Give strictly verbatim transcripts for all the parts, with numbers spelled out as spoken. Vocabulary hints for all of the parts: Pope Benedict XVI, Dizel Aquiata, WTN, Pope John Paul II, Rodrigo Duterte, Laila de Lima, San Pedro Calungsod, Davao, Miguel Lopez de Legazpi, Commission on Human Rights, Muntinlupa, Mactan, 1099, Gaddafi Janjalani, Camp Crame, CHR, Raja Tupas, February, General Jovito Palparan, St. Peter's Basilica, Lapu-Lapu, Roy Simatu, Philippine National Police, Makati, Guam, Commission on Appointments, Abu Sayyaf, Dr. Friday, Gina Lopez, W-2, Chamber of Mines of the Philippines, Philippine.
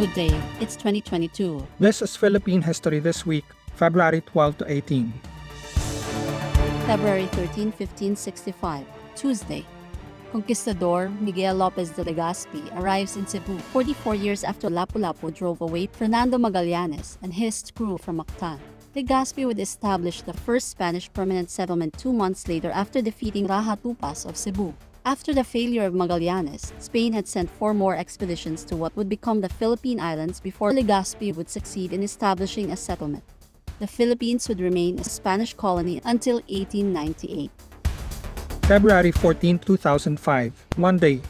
Good day. It's twenty twenty-two. This is Philippine History This Week, February twelve to eighteen. February thirteenth, fifteen sixty-five, Tuesday. Conquistador Miguel Lopez de Legazpi arrives in Cebu forty-four years after Lapu-Lapu drove away Fernando Magallanes and his crew from Mactan. Legazpi would establish the first Spanish permanent settlement two months later after defeating Raja Tupas of Cebu. After the failure of Magallanes, Spain had sent four more expeditions to what would become the Philippine Islands before Legazpi would succeed in establishing a settlement. The Philippines would remain a Spanish colony until eighteen ninety-eight. February fourteenth, two thousand five, Monday.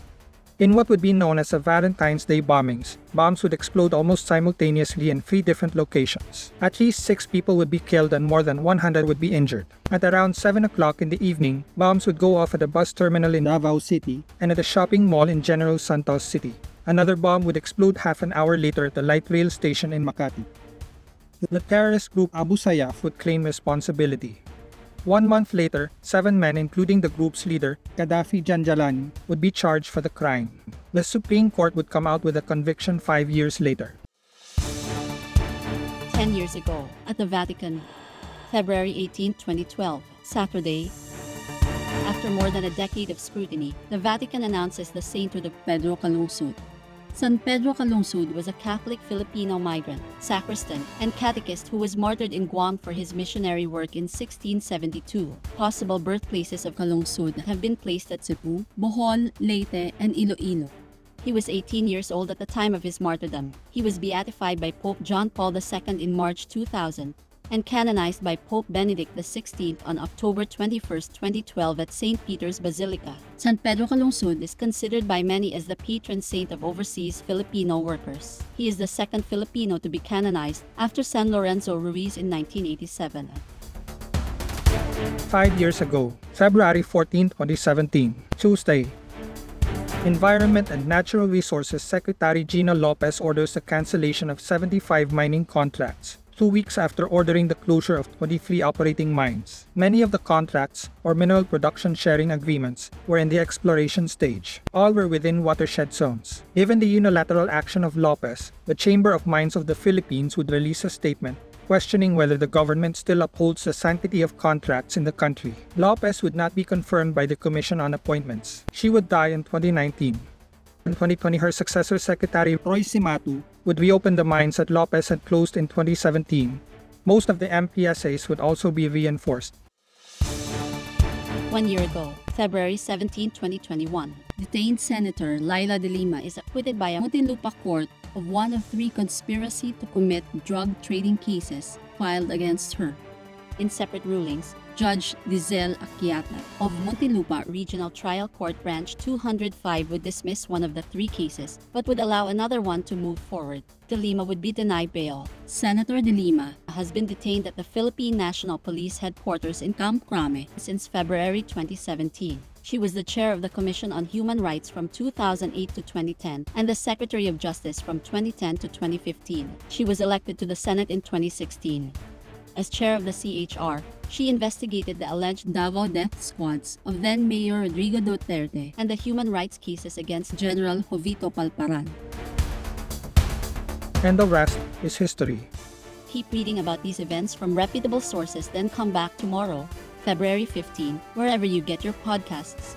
In what would be known as the Valentine's Day bombings, bombs would explode almost simultaneously in three different locations. At least six people would be killed and more than one hundred would be injured. At around seven o'clock in the evening, bombs would go off at a bus terminal in Davao City and at a shopping mall in General Santos City. Another bomb would explode half an hour later at the light rail station in Makati. The terrorist group Abu Sayyaf would claim responsibility. One month later, seven men including the group's leader, Gaddafi Janjalani, would be charged for the crime. The Supreme Court would come out with a conviction five years later. Ten years ago, at the Vatican, February eighteenth, twenty twelve, Saturday. After more than a decade of scrutiny, the Vatican announces the sainthood of Pedro Calungsod. San Pedro Calungsod was a Catholic Filipino migrant, sacristan, and catechist who was martyred in Guam for his missionary work in sixteen seventy-two. Possible birthplaces of Calungsod have been placed at Cebu, Bohol, Leyte, and Iloilo. He was eighteen years old at the time of his martyrdom. He was beatified by Pope John Paul the Second in March two thousand and canonized by Pope Benedict the Sixteenth on October twenty-first, twenty twelve at Saint Peter's Basilica. San Pedro Calungsod is considered by many as the patron saint of overseas Filipino workers. He is the second Filipino to be canonized after San Lorenzo Ruiz in nineteen eighty-seven. Five years ago, February fourteenth, twenty seventeen, Tuesday. Environment and Natural Resources Secretary Gina Lopez orders the cancellation of seventy-five mining contracts, two weeks after ordering the closure of twenty-three operating mines. Many of the contracts, or mineral production sharing agreements, were in the exploration stage. All were within watershed zones. Given the unilateral action of Lopez, the Chamber of Mines of the Philippines would release a statement questioning whether the government still upholds the sanctity of contracts in the country. Lopez would not be confirmed by the Commission on Appointments. She would die in twenty nineteen. In twenty twenty, her successor, Secretary Roy Simatu, would reopen the mines that Lopez had closed in twenty seventeen. Most of the M P S As would also be reinforced. One year ago, February seventeenth, twenty twenty-one, detained Senator Laila de Lima is acquitted by a Muntinlupa court of one of three conspiracy to commit drug trading cases filed against her. In separate rulings, Judge Dizel Aquiata of Muntinlupa Regional Trial Court Branch two hundred five would dismiss one of the three cases, but would allow another one to move forward. De Lima would be denied bail. Senator De Lima has been detained at the Philippine National Police headquarters in Camp Crame since February twenty seventeen. She was the chair of the Commission on Human Rights from two thousand eight to twenty ten and the Secretary of Justice from twenty ten to twenty fifteen. She was elected to the Senate in twenty sixteen. As chair of the C H R, she investigated the alleged Davao death squads of then-Mayor Rodrigo Duterte and the human rights cases against General Jovito Palparan. And the rest is history. Keep reading about these events from reputable sources, then come back tomorrow, February fifteenth, wherever you get your podcasts.